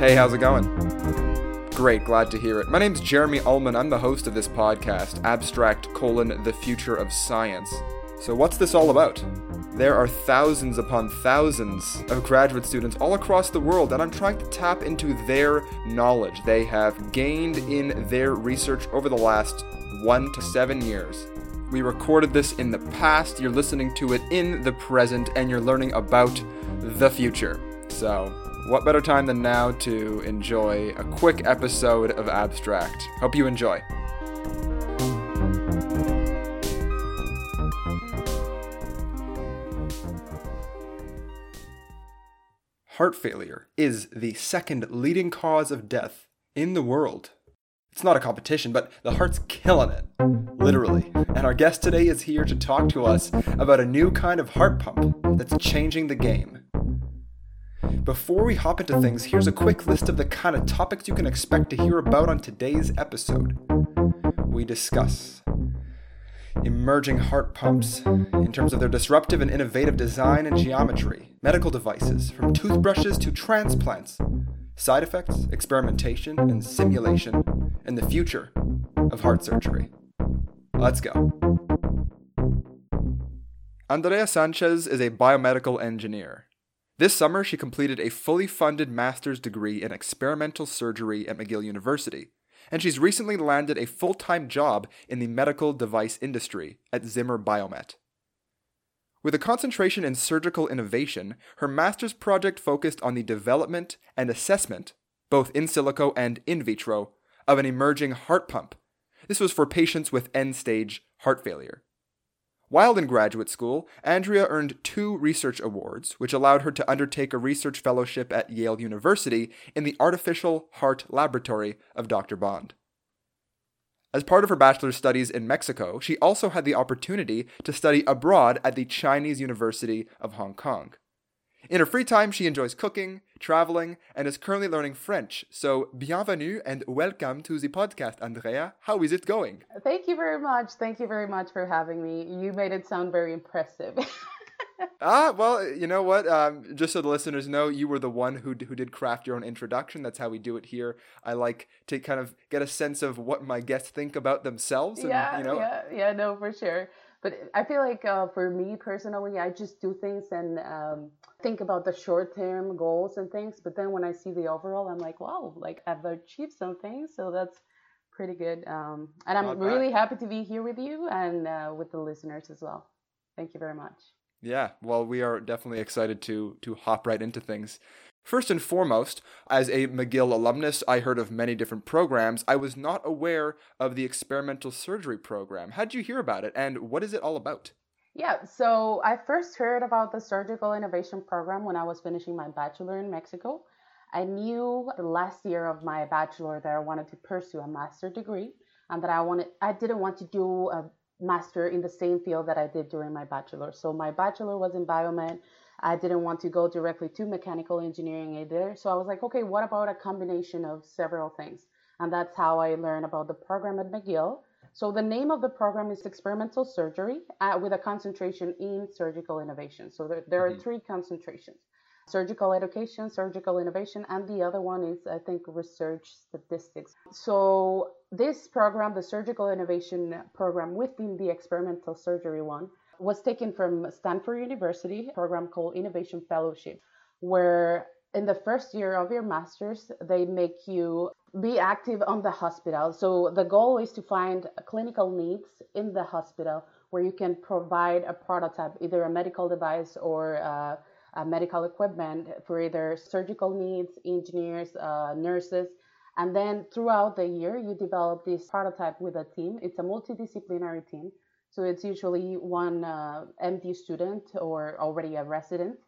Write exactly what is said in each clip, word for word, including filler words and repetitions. Hey, how's it going? Great, glad to hear it. My name's Jeremy Ullman. I'm the host of this podcast, Abstract, colon, the Future of Science. So what's this all about? There are thousands upon thousands of graduate students all across the world, and I'm trying to tap into their knowledge they have gained in their research over the last one to seven years. We recorded this in the past, you're listening to it in the present, and you're learning about the future. So, what better time than now to enjoy a quick episode of Abstract. Hope you enjoy. Heart failure is the second leading cause of death in the world. It's not a competition, but the heart's killing it, literally. And our guest today is here to talk to us about a new kind of heart pump that's changing the game. Before we hop into things, here's a quick list of the kind of topics you can expect to hear about on today's episode. We discuss emerging heart pumps in terms of their disruptive and innovative design and geometry, medical devices, from toothbrushes to transplants, side effects, experimentation, and simulation, and the future of heart surgery. Let's go. Andrea Sanchez is a biomedical engineer. This summer, she completed a fully funded master's degree in experimental surgery at McGill University. And she's recently landed a full-time job in the medical device industry at Zimmer Biomet. With a concentration in surgical innovation, her master's project focused on the development and assessment, both in silico and in vitro, of an emerging heart pump. This was for patients with end-stage heart failure. While in graduate school, Andrea earned two research awards, which allowed her to undertake a research fellowship at Yale University in the Artificial Heart Laboratory of Doctor Bond. As part of her bachelor's studies in Mexico, she also had the opportunity to study abroad at the Chinese University of Hong Kong. In her free time, she enjoys cooking, traveling, and is currently learning French. So, bienvenue and welcome to the podcast, Andrea. How is it going? Thank you very much. Thank you very much for having me. You made it sound very impressive. Ah, well, you know what? Um, just so the listeners know, you were the one who d- who did craft your own introduction. That's how we do it here. I like to kind of get a sense of what my guests think about themselves. And, yeah, you know, yeah, yeah, no, for sure. But I feel like uh, for me personally, I just do things and um, think about the short-term goals and things. But then when I see the overall, I'm like, wow, like I've achieved something. So that's pretty good. Um, and I'm really happy to be here with you and uh, with the listeners as well. Thank you very much. Yeah, well, we are definitely excited to to hop right into things. First and foremost, as a McGill alumnus, I heard of many different programs. I was not aware of the experimental surgery program. How did you hear about it, and what is it all about? Yeah, so I first heard about the surgical innovation program when I was finishing my bachelor in Mexico. I knew the last year of my bachelor that I wanted to pursue a master's degree, and that I wanted I didn't want to do a master in the same field that I did during my bachelor. So my bachelor was in biomed. I didn't want to go directly to mechanical engineering either. So I was like, okay, what about a combination of several things? And that's how I learned about the program at McGill. So the name of the program is experimental surgery uh, with a concentration in surgical innovation. So there, there mm-hmm. are three concentrations, surgical education, surgical innovation, and the other one is, I think, research statistics. So this program, the surgical innovation program within the experimental surgery one, was taken from Stanford University, a program called Innovation Fellowship, where in the first year of your master's, they make you be active on the hospital. So the goal is to find clinical needs in the hospital where you can provide a prototype, either a medical device or a, a medical equipment for either surgical needs, engineers, uh, nurses. And then throughout the year, you develop this prototype with a team. It's a multidisciplinary team. So it's usually one uh, M D student or already a resident,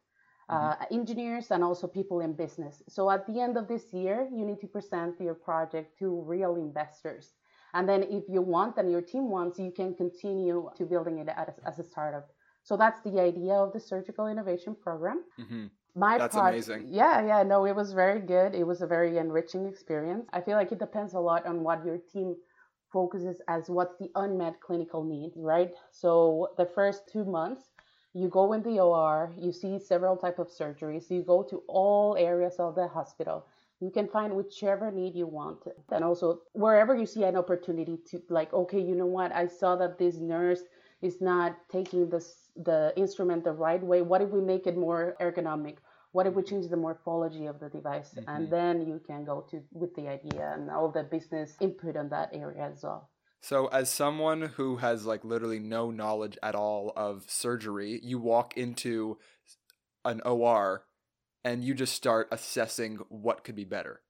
mm-hmm. uh, engineers, and also people in business. So at the end of this year, you need to present your project to real investors. And then if you want and your team wants, you can continue to building it as, as a startup. So that's the idea of the Surgical Innovation Program. Mm-hmm. My That's part, amazing. Yeah, yeah, no, it was very good. It was a very enriching experience. I feel like it depends a lot on what your team focuses as what's the unmet clinical need, right? So the first two months, you go in the O R, you see several types of surgeries, you go to all areas of the hospital, You can find whichever need you want. And also, wherever you see an opportunity to, like, okay, you know what? I saw that this nurse is not taking this, the instrument the right way. What if we make it more ergonomic? What if we change the morphology of the device? Mm-hmm. And then you can go to with the idea and all the business input on that area as well. So as someone who has, like, literally no knowledge at all of surgery, you walk into an O R and you just start assessing what could be better.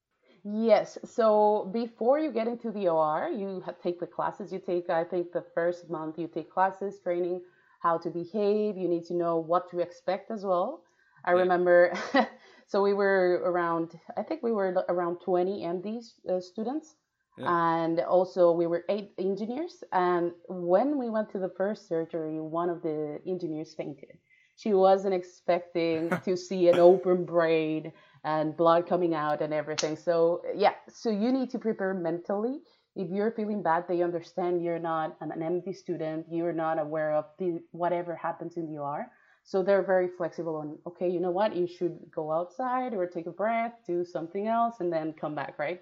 Yes. So before you get into the O R, you have, take the classes. You take, I think, the first month you take classes, training, how to behave. You need to know what to expect as well. I yeah. remember, so we were around, I think we were around twenty M D uh, students. Yeah. And also we were eight engineers. And when we went to the first surgery, one of the engineers fainted. She wasn't expecting to see an open brain and blood coming out and everything. So yeah, so you need to prepare mentally. If you're feeling bad, they understand you're not an M D student. You're not aware of the, whatever happens in the O R. So they're very flexible on, okay, you know what? You should go outside or take a breath, do something else, and then come back, right?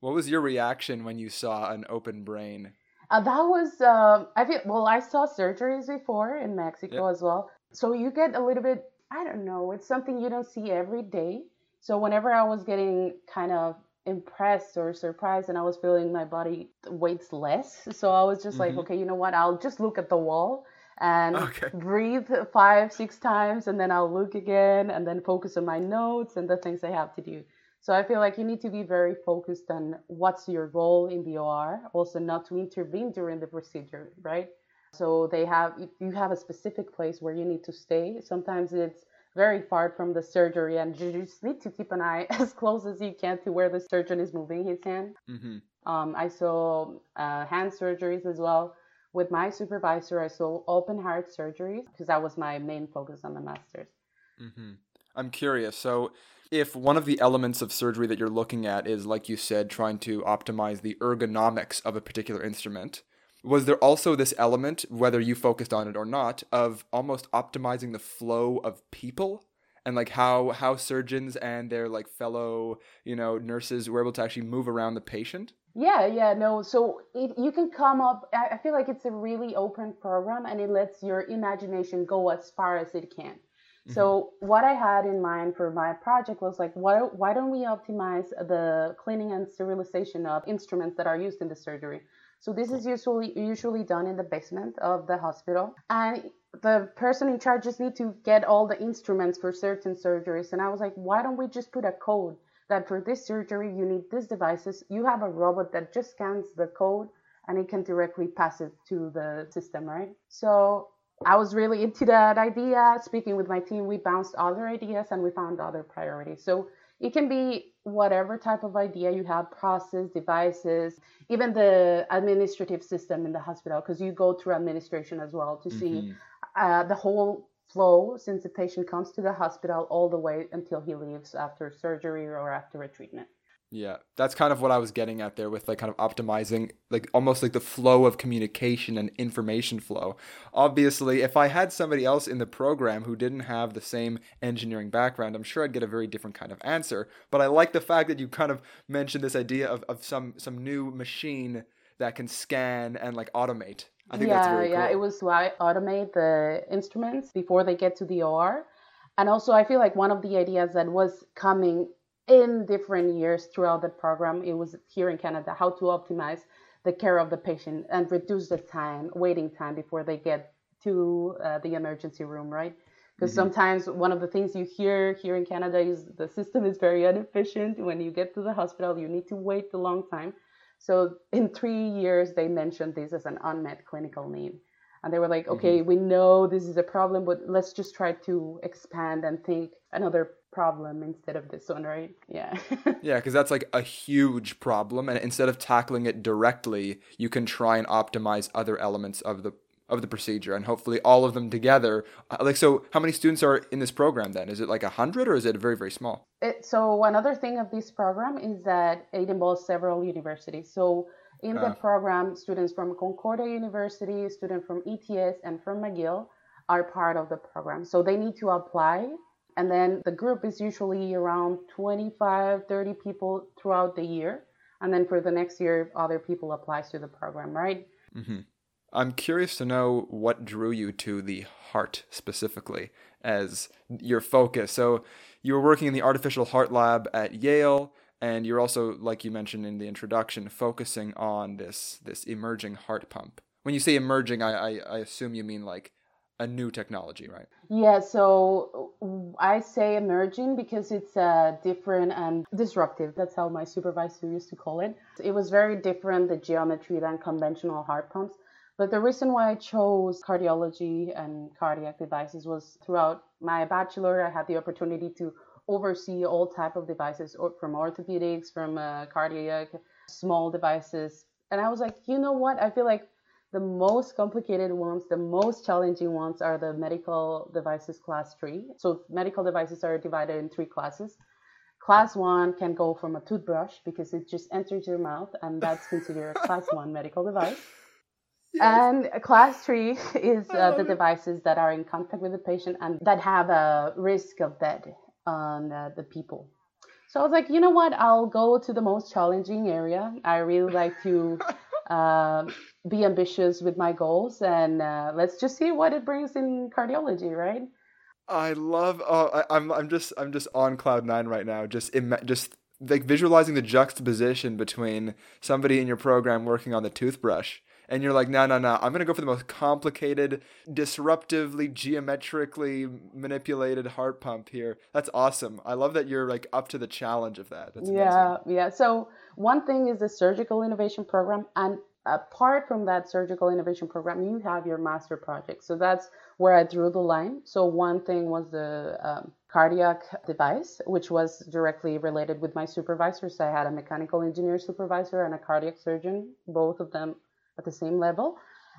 What was your reaction when you saw an open brain? Uh, that was, um, I feel, well, I saw surgeries before in Mexico yep. as well. So you get a little bit, I don't know, it's something you don't see every day. So whenever I was getting kind of impressed or surprised and I was feeling my body weighs less. So I was just mm-hmm. like, okay, you know what? I'll just look at the wall and okay. breathe five, six times, and then I'll look again and then focus on my notes and the things I have to do. So I feel like you need to be very focused on what's your role in the O R, also not to intervene during the procedure, right? So they have, you have a specific place where you need to stay. Sometimes it's very far from the surgery and you just need to keep an eye as close as you can to where the surgeon is moving his hand. Mm-hmm. Um, I saw uh, hand surgeries as well. With my supervisor, I saw open heart surgeries because that was my main focus on the master's. Mm-hmm. I'm curious. So if one of the elements of surgery that you're looking at is, like you said, trying to optimize the ergonomics of a particular instrument, was there also this element, whether you focused on it or not, of almost optimizing the flow of people and like how how surgeons and their like fellow, you know, nurses were able to actually move around the patient? Yeah, yeah, no. So it, you can come up, I feel like it's a really open program and it lets your imagination go as far as it can. Mm-hmm. So what I had in mind for my project was like, why, why don't we optimize the cleaning and sterilization of instruments that are used in the surgery? So this is usually usually done in the basement of the hospital. And the person in charge just need to get all the instruments for certain surgeries. And I was like, why don't we just put a code that for this surgery, you need these devices. You have a robot that just scans the code and it can directly pass it to the system, right? So I was really into that idea. Speaking with my team, we bounced other ideas and we found other priorities. So it can be whatever type of idea you have, process, devices, even the administrative system in the hospital, because you go through administration as well to mm-hmm. see uh, the whole flow since the patient comes to the hospital all the way until he leaves after surgery or after a treatment. Yeah, that's kind of what I was getting at there with like kind of optimizing, like almost like the flow of communication and information flow. Obviously, if I had somebody else in the program who didn't have the same engineering background, I'm sure I'd get a very different kind of answer. But I like the fact that you kind of mentioned this idea of, of some, some new machine that can scan and like automate. I think yeah, that's very yeah. cool. It was to automate the instruments before they get to the O R. And also, I feel like one of the ideas that was coming in different years throughout the program, it was here in Canada, how to optimize the care of the patient and reduce the time, waiting time before they get to uh, the emergency room, right? Because mm-hmm. sometimes one of the things you hear here in Canada is the system is very inefficient. When you get to the hospital, you need to wait a long time. So in three years, they mentioned this as an unmet clinical need. And they were like, okay, mm-hmm. we know this is a problem, but let's just try to expand and think another problem instead of this one, right? Yeah. yeah, because that's like a huge problem. And instead of tackling it directly, you can try and optimize other elements of the of the procedure and hopefully all of them together. Like, so how many students are in this program then? Is it like one hundred or is it very, very small? It, so another thing of this program is that it involves several universities. So in the uh, program, students from Concordia University, students from E T S, and from McGill are part of the program. So they need to apply And then the group is usually around twenty-five, thirty people throughout the year. And then for the next year, other people apply to the program, right? Mm-hmm. I'm curious to know what drew you to the heart specifically as your focus. So you were working in the artificial heart lab at Yale, and you're also, like you mentioned in the introduction, focusing on this this emerging heart pump. When you say emerging, I, I, I assume you mean like a new technology, right? Yeah, so I say emerging because it's uh, different and disruptive. That's how my supervisor used to call it. It was very different, the geometry, than conventional heart pumps. But the reason why I chose cardiology and cardiac devices was throughout my bachelor, I had the opportunity to oversee all type of devices, or from orthopedics, from uh, cardiac, small devices. And I was like, you know what? I feel like the most complicated ones, the most challenging ones are the medical devices class three. So medical devices are divided in three classes. Class one can go from a toothbrush because it just enters your mouth, and that's considered a class one medical device. Yes. And class three is uh, the devices that are in contact with the patient and that have a risk of death on uh, the people. So I was like, you know what? I'll go to the most challenging area. I really like to uh, be ambitious with my goals, and uh, let's just see what it brings in cardiology, right? I love. Oh, I, I'm. I'm just. I'm just on cloud nine right now. Just. Im- just like visualizing the juxtaposition between somebody in your program working on the toothbrush. And you're like, no, no, no, I'm going to go for the most complicated, disruptively, geometrically manipulated heart pump here. That's awesome. I love that you're like up to the challenge of that. That's yeah, amazing. yeah. So one thing is the surgical innovation program. And apart from that surgical innovation program, you have your master project. So that's where I drew the line. So one thing was the um, cardiac device, which was directly related with my supervisors. I had a mechanical engineer supervisor and a cardiac surgeon, both of them at the same level.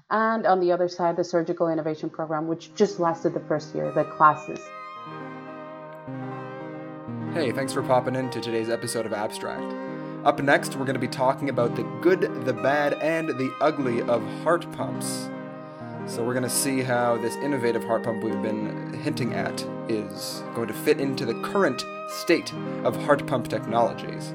And on the other side, the surgical innovation program, which just lasted the first year, the classes. Hey, thanks for popping into today's episode of Abstract. Up next, we're going to be talking about the good, the bad, and the ugly of heart pumps. So we're going to see how this innovative heart pump we've been hinting at is going to fit into the current state of heart pump technologies.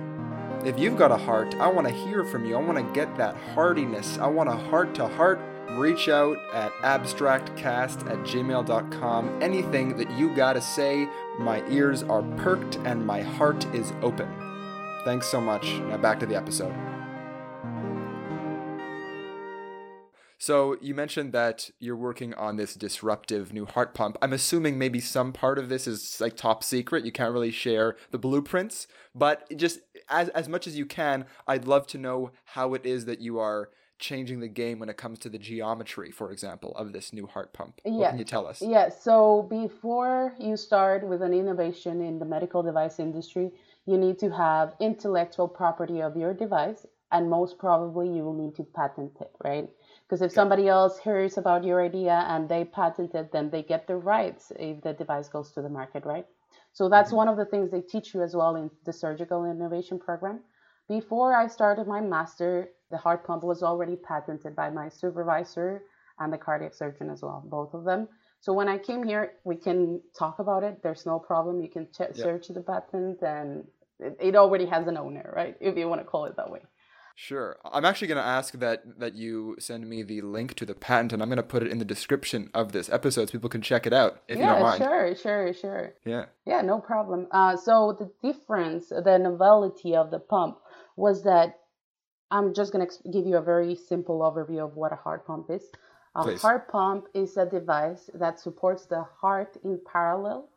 If you've got a heart, I want to hear from you. I want to get that heartiness. I want a heart-to-heart. Reach out at abstractcast at gmail dot com. Anything that you got to say, my ears are perked and my heart is open. Thanks so much. Now back to the episode. So you mentioned that you're working on this disruptive new heart pump. I'm assuming maybe some part of this is like top secret. You can't really share the blueprints, but just as as much as you can, I'd love to know how it is that you are changing the game when it comes to the geometry, for example, of this new heart pump. Yeah. What can you tell us? Yeah. So before you start with an innovation in the medical device industry, you need to have intellectual property of your device, and most probably you will need to patent it, right? Because if somebody else hears about your idea and they patent it, then they get the rights if the device goes to the market, right? So that's one of the things they teach you as well in the surgical innovation program. Before I started my master, the heart pump was already patented by my supervisor and the cardiac surgeon as well, both of them. So when I came here, we can talk about it. There's no problem. You can ch- search the patent, and it, it already has an owner, right? If you want to call it that way. Sure. I'm actually going to ask that that you send me the link to the patent, and I'm going to put it in the description of this episode so people can check it out if yeah, you don't mind. Yeah, sure, sure, sure. Yeah. Yeah, no problem. Uh, so the difference, the novelty of the pump was that I'm just going to give you a very simple overview of what a heart pump is. A Please. Heart pump is a device that supports the heart in parallel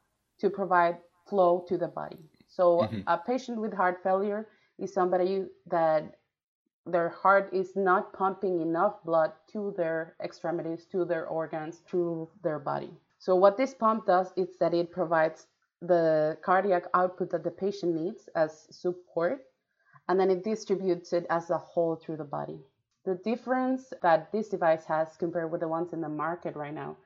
to provide flow to the body. So mm-hmm. a patient with heart failure is somebody that their heart is not pumping enough blood to their extremities, to their organs, to their body. So what this pump does is that it provides the cardiac output that the patient needs as support, and then it distributes it as a whole through the body. The difference that this device has compared with the ones in the market right now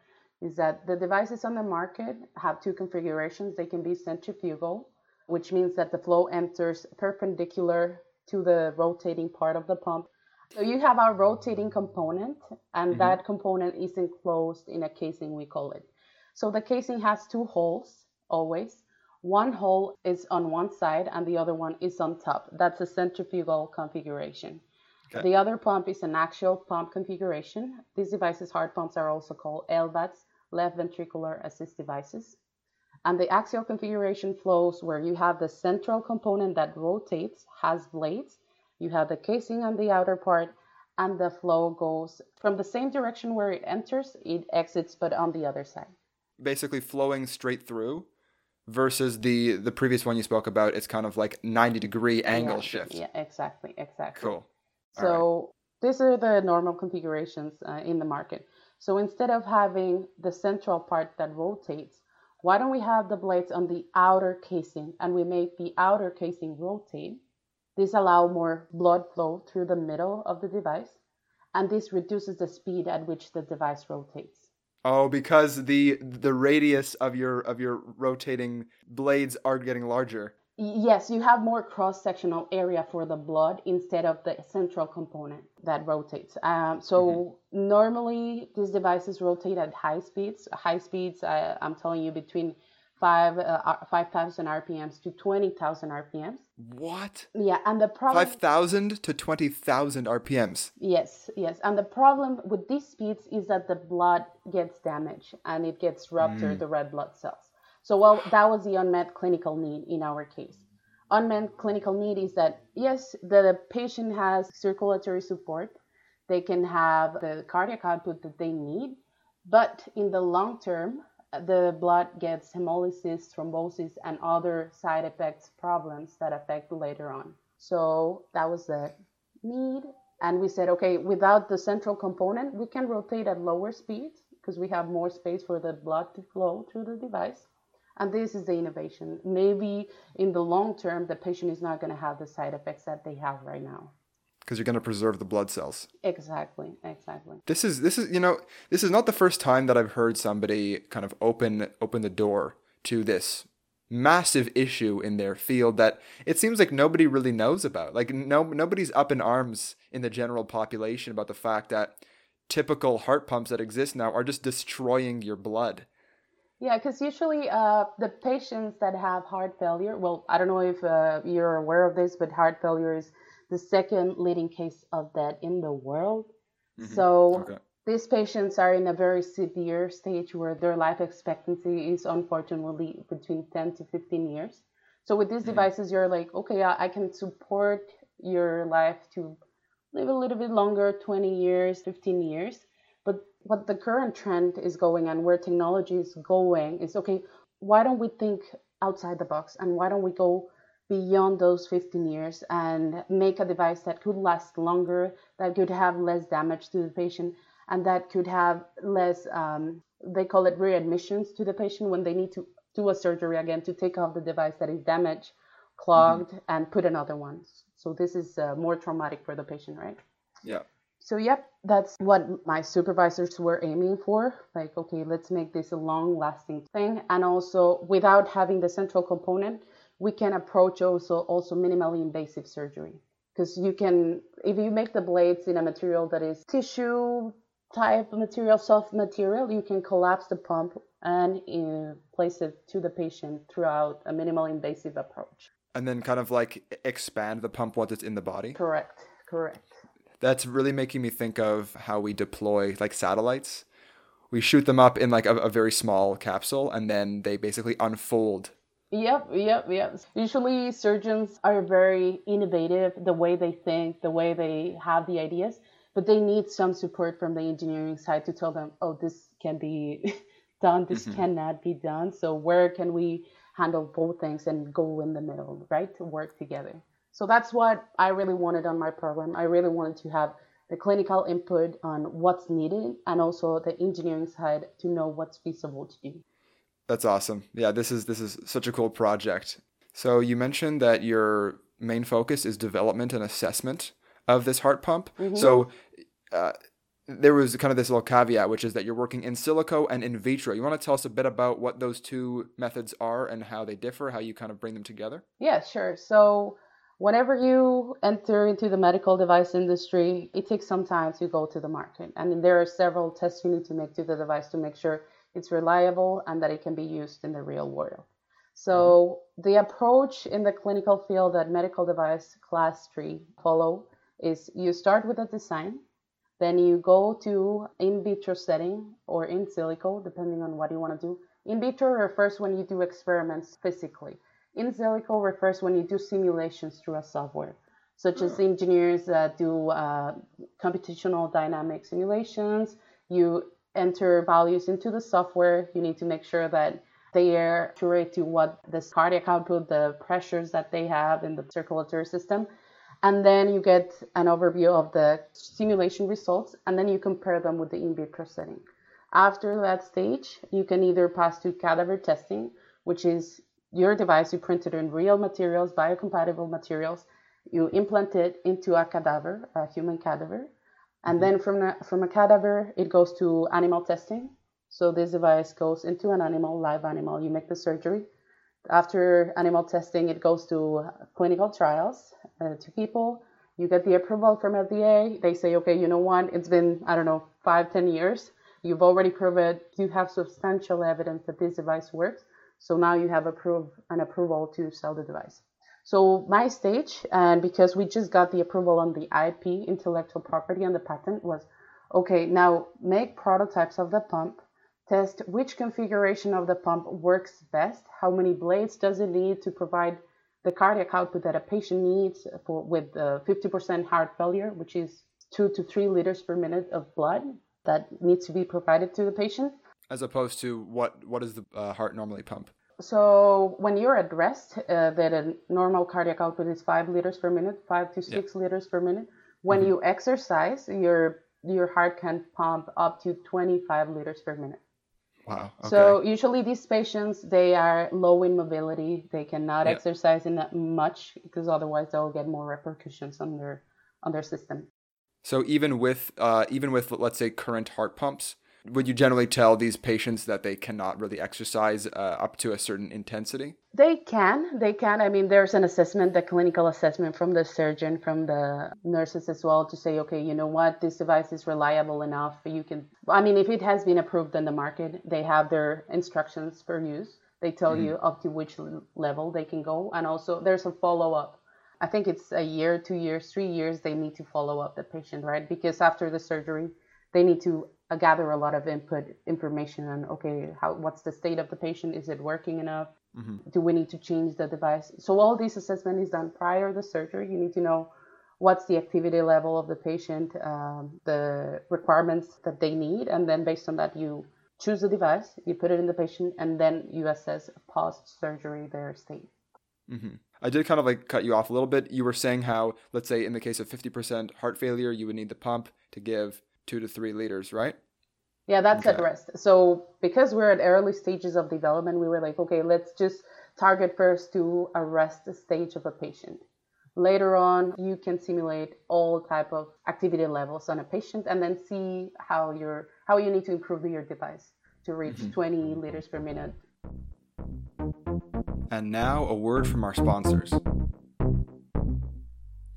is that the devices on the market have two configurations. They can be centrifugal, which means that the flow enters perpendicular to the rotating part of the pump. So you have our rotating component, and mm-hmm. that component is enclosed in a casing, we call it. So the casing has two holes, always. One hole is on one side and the other one is on top. That's a centrifugal configuration. Okay. The other pump is an axial pump configuration. These devices, hard pumps, are also called L V A Ds, left ventricular assist devices. And the axial configuration flows where you have the central component that rotates, has blades. You have the casing on the outer part, and the flow goes from the same direction where it enters, it exits, but on the other side. Basically flowing straight through versus the, the previous one you spoke about. It's kind of like ninety degree angle yeah, shift. Yeah, exactly, exactly. Cool. So all right. These are the normal configurations uh, in the market. So instead of having the central part that rotates, why don't we have the blades on the outer casing and we make the outer casing rotate? This allows more blood flow through the middle of the device, and this reduces the speed at which the device rotates. Oh, because the the radius of your of your rotating blades are getting larger. Yes, you have more cross-sectional area for the blood instead of the central component that rotates. Um, so mm-hmm. Normally, these devices rotate at high speeds. High speeds, uh, I'm telling you, between five uh, five thousand R P Ms to twenty thousand R P Ms. What? Yeah, and the problem... five thousand to twenty thousand R P Ms. Yes, yes. And the problem with these speeds is that the blood gets damaged and it gets ruptured, mm. the red blood cells. So well, that was the unmet clinical need in our case. Unmet clinical need is that, yes, the patient has circulatory support. They can have the cardiac output that they need. But in the long term, the blood gets hemolysis, thrombosis, and other side effects problems that affect later on. So that was the need. And we said, okay, without the central component, we can rotate at lower speeds because we have more space for the blood to flow through the device. And this is the innovation. Maybe in the long term, the patient is not going to have the side effects that they have right now. Because you're going to preserve the blood cells. Exactly, exactly. This is, this is, you know, this is not the first time that I've heard somebody kind of open, open the door to this massive issue in their field that it seems like nobody really knows about. Like no, nobody's up in arms in the general population about the fact that typical heart pumps that exist now are just destroying your blood. Yeah, because usually uh, the patients that have heart failure, well, I don't know if uh, you're aware of this, but heart failure is the second leading case of death in the world. Mm-hmm. So okay. These patients are in a very severe stage where their life expectancy is unfortunately between ten to fifteen years. So with these mm-hmm. devices, you're like, okay, I can support your life to live a little bit longer, twenty years, fifteen years. What the current trend is going and where technology is going is, okay, why don't we think outside the box and why don't we go beyond those fifteen years and make a device that could last longer, that could have less damage to the patient, and that could have less, um, they call it readmissions to the patient when they need to do a surgery again to take off the device that is damaged, clogged, mm-hmm. and put another one. So this is uh, more traumatic for the patient, right? Yeah. So, yep, that's what my supervisors were aiming for. Like, okay, let's make this a long-lasting thing. And also, without having the central component, we can approach also, also minimally invasive surgery. Because you can, if you make the blades in a material that is tissue-type material, soft material, you can collapse the pump and uh, place it to the patient throughout a minimal invasive approach. And then kind of like expand the pump once it's in the body? Correct, correct. That's really making me think of how we deploy like satellites. We shoot them up in like a, a very small capsule and then they basically unfold. Yep, yep, yep. Usually surgeons are very innovative, the way they think, the way they have the ideas, but they need some support from the engineering side to tell them, oh, this can be done, this mm-hmm. cannot be done. So where can we handle both things and go in the middle, right? To work together. So that's what I really wanted on my program. I really wanted to have the clinical input on what's needed and also the engineering side to know what's feasible to do. That's awesome. Yeah, this is this is such a cool project. So you mentioned that your main focus is development and assessment of this heart pump. Mm-hmm. So uh, there was kind of this little caveat, which is that you're working in silico and in vitro. You want to tell us a bit about what those two methods are and how they differ, how you kind of bring them together? Yeah, sure. So whenever you enter into the medical device industry, it takes some time to go to the market. And there are several tests you need to make to the device to make sure it's reliable and that it can be used in the real world. So the approach in the clinical field that medical device class three follow is you start with a design, then you go to in vitro setting or in silico, depending on what you want to do. In vitro refers when you do experiments physically. In silico refers when you do simulations through a software, such as engineers that do uh, computational dynamic simulations. You enter values into the software. You need to make sure that they are accurate to what this cardiac output, the pressures that they have in the circulatory system. And then you get an overview of the simulation results, and then you compare them with the in vitro setting. After that stage, you can either pass to cadaver testing, which is your device, you print it in real materials, biocompatible materials, you implant it into a cadaver, a human cadaver. And then from a, from a cadaver, it goes to animal testing. So this device goes into an animal, live animal. You make the surgery. After animal testing, it goes to clinical trials, uh, to people. You get the approval from F D A. They say, okay, you know what? It's been, I don't know, five, ten years. You've already proven you have substantial evidence that this device works. So now you have approved an approval to sell the device. So my stage, and because we just got the approval on the I P, intellectual property, and the patent was, okay, now make prototypes of the pump, test which configuration of the pump works best, how many blades does it need to provide the cardiac output that a patient needs for with uh, fifty percent heart failure, which is two to three liters per minute of blood that needs to be provided to the patient. As opposed to what, what does the uh, heart normally pump? So when you're at rest, uh, that a normal cardiac output is five liters per minute, five to six yeah. liters per minute. When mm-hmm. you exercise, your your heart can pump up to twenty-five liters per minute. Wow. Okay. So usually these patients, they are low in mobility. They cannot yeah. exercise in that much because otherwise they'll get more repercussions on their on their system. So even with uh, even with let's say current heart pumps, would you generally tell these patients that they cannot really exercise uh, up to a certain intensity? They can. They can. I mean, there's an assessment, the clinical assessment from the surgeon, from the nurses as well to say, okay, you know what, this device is reliable enough. You can, I mean, if it has been approved in the market, they have their instructions for use. They tell mm-hmm. you up to which level they can go. And also there's a follow-up. I think it's a year, two years, three years. They need to follow up the patient, right? Because after the surgery, they need to I gather a lot of input information on, okay, how what's the state of the patient? Is it working enough? Mm-hmm. Do we need to change the device? So all this assessment is done prior to the surgery. You need to know what's the activity level of the patient, um, the requirements that they need. And then based on that, you choose the device, you put it in the patient, and then you assess post-surgery their state. Mm-hmm. I did kind of like cut you off a little bit. You were saying how, let's say in the case of fifty percent heart failure, you would need the pump to give two to three liters, right? Yeah, that's okay. At rest. So because we're at early stages of development, we were like, okay, let's just target first to a rest stage of a patient. Later on, you can simulate all type of activity levels on a patient and then see how you're, how you need to improve your device to reach mm-hmm. twenty liters per minute. And now a word from our sponsors.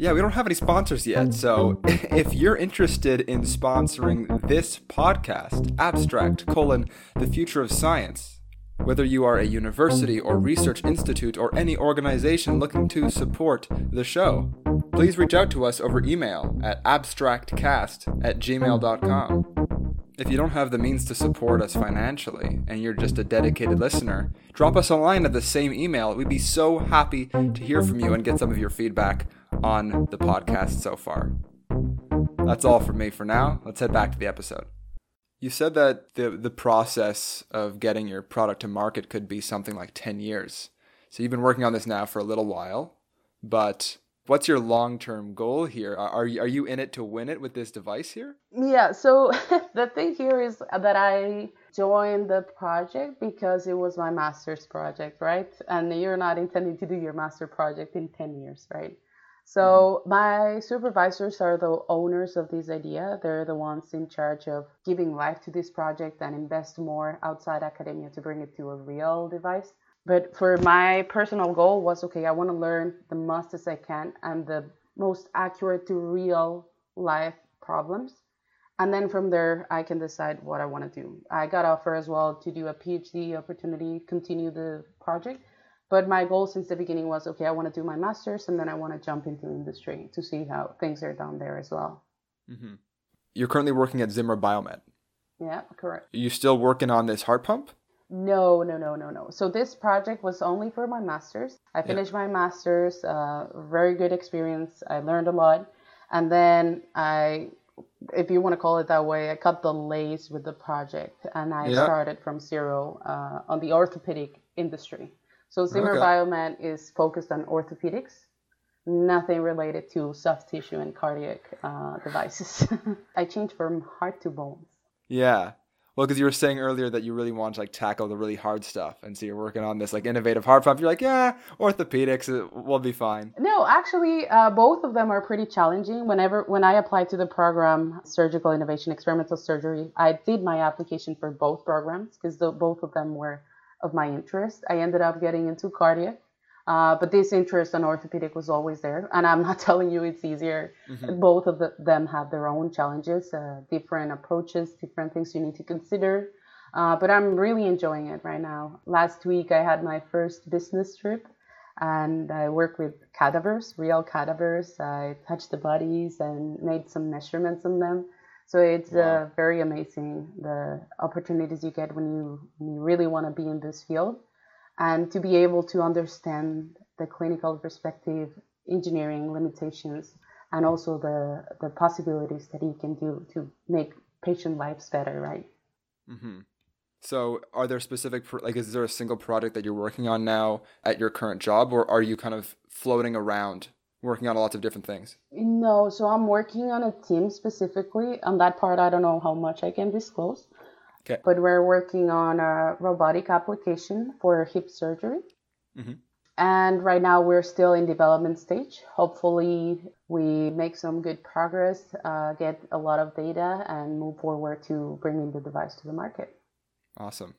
Yeah, we don't have any sponsors yet, so if you're interested in sponsoring this podcast, Abstract, colon, the Future of Science, whether you are a university or research institute or any organization looking to support the show, please reach out to us over email at abstractcast at gmail dot com. If you don't have the means to support us financially and you're just a dedicated listener, drop us a line at the same email. We'd be so happy to hear from you and get some of your feedback on the podcast so far. That's all from me for now. Let's head back to the episode. You said that the the process of getting your product to market could be something like ten years. So you've been working on this now for a little while, but what's your long-term goal here? Are you, are you in it to win it with this device here? Yeah, so the thing here is that I joined the project because it was my master's project, right? And you're not intending to do your master project in ten years, right? So my supervisors are the owners of this idea. They're the ones in charge of giving life to this project and invest more outside academia to bring it to a real device. But for my personal goal was, okay, I want to learn the most as I can and the most accurate to real life problems. And then from there, I can decide what I want to do. I got offered as well to do a PhD opportunity, continue the project. But my goal since the beginning was, okay, I want to do my master's and then I want to jump into industry to see how things are done there as well. Mm-hmm. You're currently working at Zimmer Biomet. Yeah, correct. Are you still working on this heart pump? No, no, no, no, no. So this project was only for my master's. I finished yeah. my master's, uh, very good experience. I learned a lot. And then I, if you want to call it that way, I cut the lace with the project and I yeah. started from zero uh, on the orthopedic industry. So Zimmer okay. Biomet is focused on orthopedics, nothing related to soft tissue and cardiac uh, devices. I changed from heart to bones. Yeah. Well, because you were saying earlier that you really want to like tackle the really hard stuff, and so you're working on this like innovative heart pump. You're like, yeah, orthopedics, we'll be fine. No, actually, uh, both of them are pretty challenging. Whenever when I applied to the program, Surgical Innovation Experimental Surgery, I did my application for both programs because both of them were of my interest. I ended up getting into cardiac, uh, but this interest in orthopedic was always there. And I'm not telling you it's easier. Mm-hmm. Both of the, them have their own challenges, uh, different approaches, different things you need to consider. Uh, but I'm really enjoying it right now. Last week, I had my first business trip and I worked with cadavers, real cadavers. I touched the bodies and made some measurements on them. So it's wow. uh, very amazing, the opportunities you get when you, when you really want to be in this field and to be able to understand the clinical perspective, engineering limitations, and also the, the possibilities that you can do to make patient lives better, right? Mm-hmm. So are there specific, like is there a single project that you're working on now at your current job, or are you kind of floating around working on lots of different things? No, so I'm working on a team specifically. On that part, I don't know how much I can disclose. Okay. But we're working on a robotic application for hip surgery. Mm-hmm. And right now we're still in development stage. Hopefully we make some good progress, uh, get a lot of data, and move forward to bringing the device to the market. Awesome.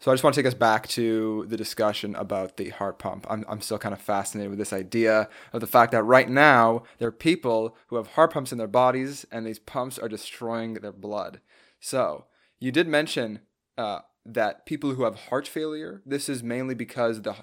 So I just want to take us back to the discussion about the heart pump. I'm I'm still kind of fascinated with this idea of the fact that right now there are people who have heart pumps in their bodies and these pumps are destroying their blood. So you did mention uh, that people who have heart failure, this is mainly because the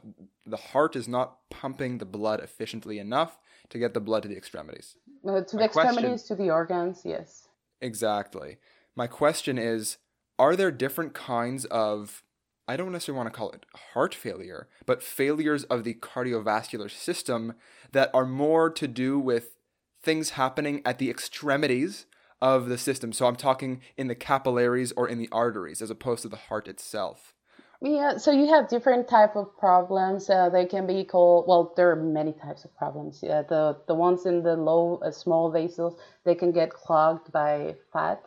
the heart is not pumping the blood efficiently enough to get the blood to the extremities. Uh, to the My extremities, question, to the organs, yes. Exactly. My question is, are there different kinds of, I don't necessarily want to call it heart failure, but failures of the cardiovascular system that are more to do with things happening at the extremities of the system? So I'm talking in the capillaries or in the arteries as opposed to the heart itself. Yeah, so you have different type of problems. Uh, they can be called, well, there are many types of problems. Yeah, the, the ones in the low, uh, small vessels, they can get clogged by fat.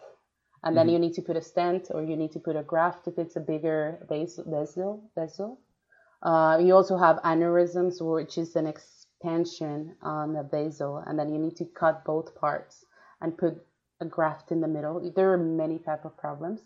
And then mm-hmm. you need to put a stent or you need to put a graft if it's a bigger vessel. vessel. Uh, you also have aneurysms, which is an expansion on the vessel. And then you need to cut both parts and put a graft in the middle. There are many types of problems.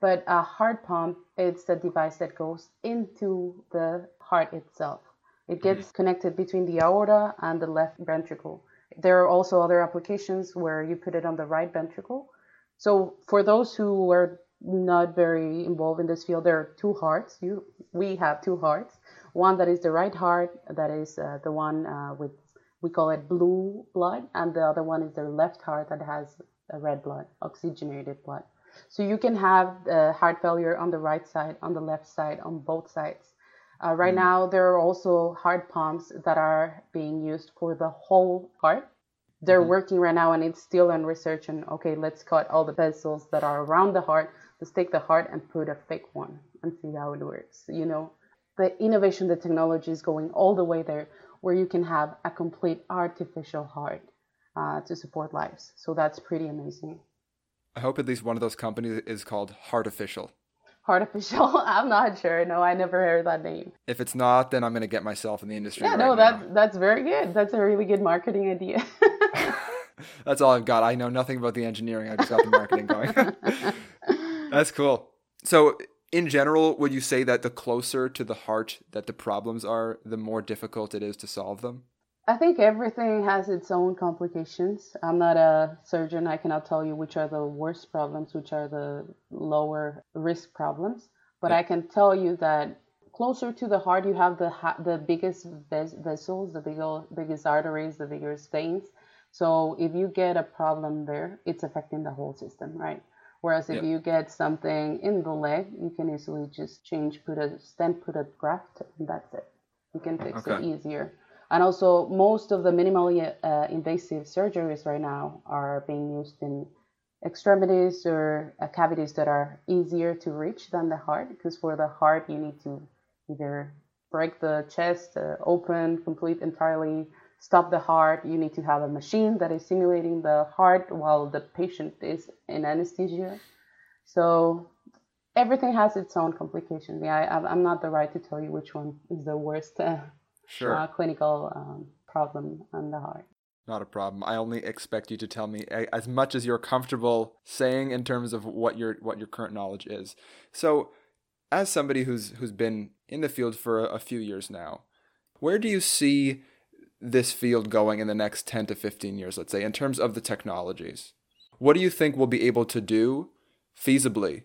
But a heart pump, it's a device that goes into the heart itself. It gets mm-hmm. connected between the aorta and the left ventricle. There are also other applications where you put it on the right ventricle. So for those who are not very involved in this field, there are two hearts. You, we have two hearts. One that is the right heart, that is uh, the one uh, with, we call it blue blood, and the other one is the left heart that has a red blood, oxygenated blood. So you can have uh, heart failure on the right side, on the left side, on both sides. Uh, right mm-hmm. now, there are also heart pumps that are being used for the whole heart. They're mm-hmm. working right now and it's still in research and okay, let's cut all the vessels that are around the heart. Let's take the heart and put a fake one and see how it works. You know, the innovation, the technology is going all the way there where you can have a complete artificial heart uh, to support lives. So that's pretty amazing. I hope at least one of those companies is called Heartificial. Artificial? I'm not sure. No, I never heard that name. If it's not, then I'm going to get myself in the industry. Yeah, right no, that's, that's very good. That's a really good marketing idea. That's all I've got. I know nothing about the engineering. I just got the marketing going. That's cool. So in general, would you say that the closer to the heart that the problems are, the more difficult it is to solve them? I think everything has its own complications. I'm not a surgeon. I cannot tell you which are the worst problems, which are the lower risk problems. But yeah. I can tell you that closer to the heart, you have the the biggest ves vessels, the bigger, biggest arteries, the biggest veins. So if you get a problem there, it's affecting the whole system, right? Whereas if yep. you get something in the leg, you can easily just change, put a stent, put a graft, and that's it. You can fix okay. it easier. And also, most of the minimally uh, invasive surgeries right now are being used in extremities or uh, cavities that are easier to reach than the heart, because for the heart, you need to either break the chest uh, open, complete entirely, stop the heart. You need to have a machine that is simulating the heart while the patient is in anesthesia. So everything has its own complication. Yeah, I, I'm not the right to tell you which one is the worst uh, sure. uh, clinical um, problem on the heart. Not a problem. I only expect you to tell me as much as you're comfortable saying in terms of what your what your current knowledge is. So, as somebody who's who's been in the field for a, a few years now, where do you see this field going in the next ten to fifteen years, let's say, in terms of the technologies? What do you think we'll be able to do feasibly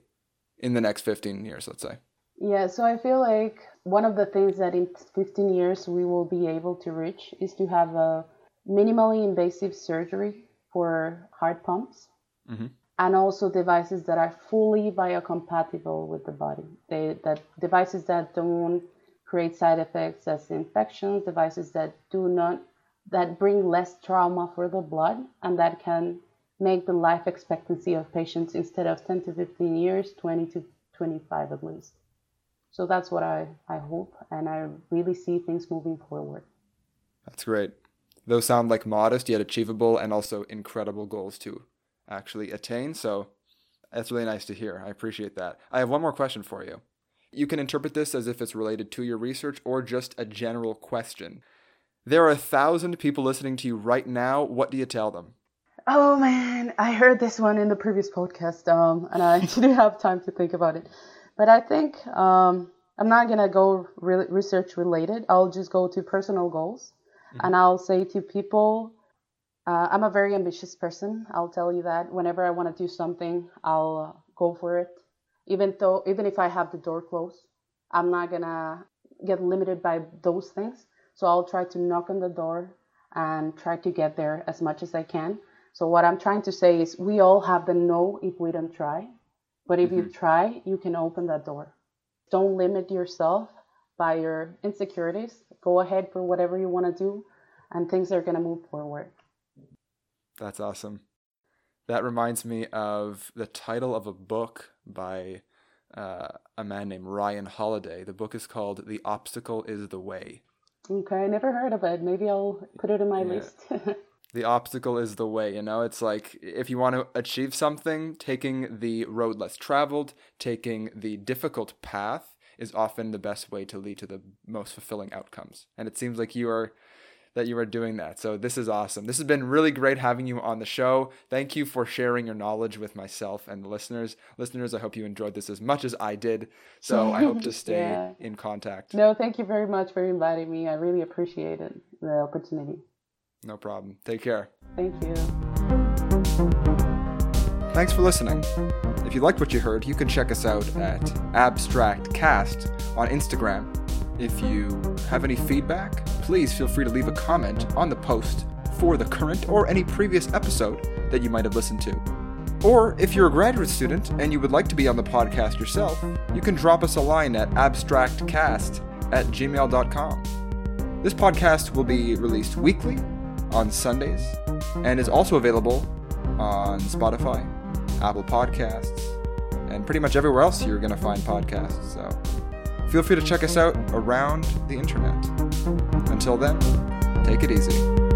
in the next fifteen years, let's say? Yeah, so I feel like one of the things that in fifteen years we will be able to reach is to have a minimally invasive surgery for heart pumps, mm-hmm. and also devices that are fully biocompatible with the body. They that devices that don't create side effects as infections, devices that do not that bring less trauma for the blood, and that can make the life expectancy of patients instead of ten to fifteen years, twenty to twenty-five at least. So that's what I, I hope, and I really see things moving forward. That's great. Those sound like modest yet achievable and also incredible goals to actually attain. So that's really nice to hear. I appreciate that. I have one more question for you. You can interpret this as if it's related to your research or just a general question. There are a thousand people listening to you right now. What do you tell them? Oh, man, I heard this one in the previous podcast, um, and I didn't have time to think about it. But I think um, I'm not going to go re- research related. I'll just go to personal goals. Mm-hmm. And I'll say to people, uh, I'm a very ambitious person. I'll tell you that whenever I want to do something, I'll go for it. Even though, even if I have the door closed, I'm not going to get limited by those things. So I'll try to knock on the door and try to get there as much as I can. So what I'm trying to say is we all have the no if we don't try. But if mm-hmm. you try, you can open that door. Don't limit yourself by your insecurities. Go ahead for whatever you want to do, and things are going to move forward. That's awesome. That reminds me of the title of a book by uh, a man named Ryan Holiday. The book is called The Obstacle is the Way. Okay, I never heard of it. Maybe I'll put it in my yeah. list. The obstacle is the way, you know? It's like if you want to achieve something, taking the road less traveled, taking the difficult path, is often the best way to lead to the most fulfilling outcomes. And it seems like you are that you are doing that. So this is awesome. This has been really great having you on the show. Thank you for sharing your knowledge with myself and the listeners. Listeners, I hope you enjoyed this as much as I did. So I hope to stay yeah. in contact. No, thank you very much for inviting me. I really appreciate it, the opportunity. No problem. Take care. Thank you. Thanks for listening. If you liked what you heard, you can check us out at AbstractCast on Instagram. If you have any feedback, please feel free to leave a comment on the post for the current or any previous episode that you might have listened to. Or if you're a graduate student and you would like to be on the podcast yourself, you can drop us a line at abstractcast at gmail dot com. This podcast will be released weekly on Sundays and is also available on Spotify, Apple Podcasts, and pretty much everywhere else you're going to find podcasts. So feel free to check us out around the internet. Until then, take it easy.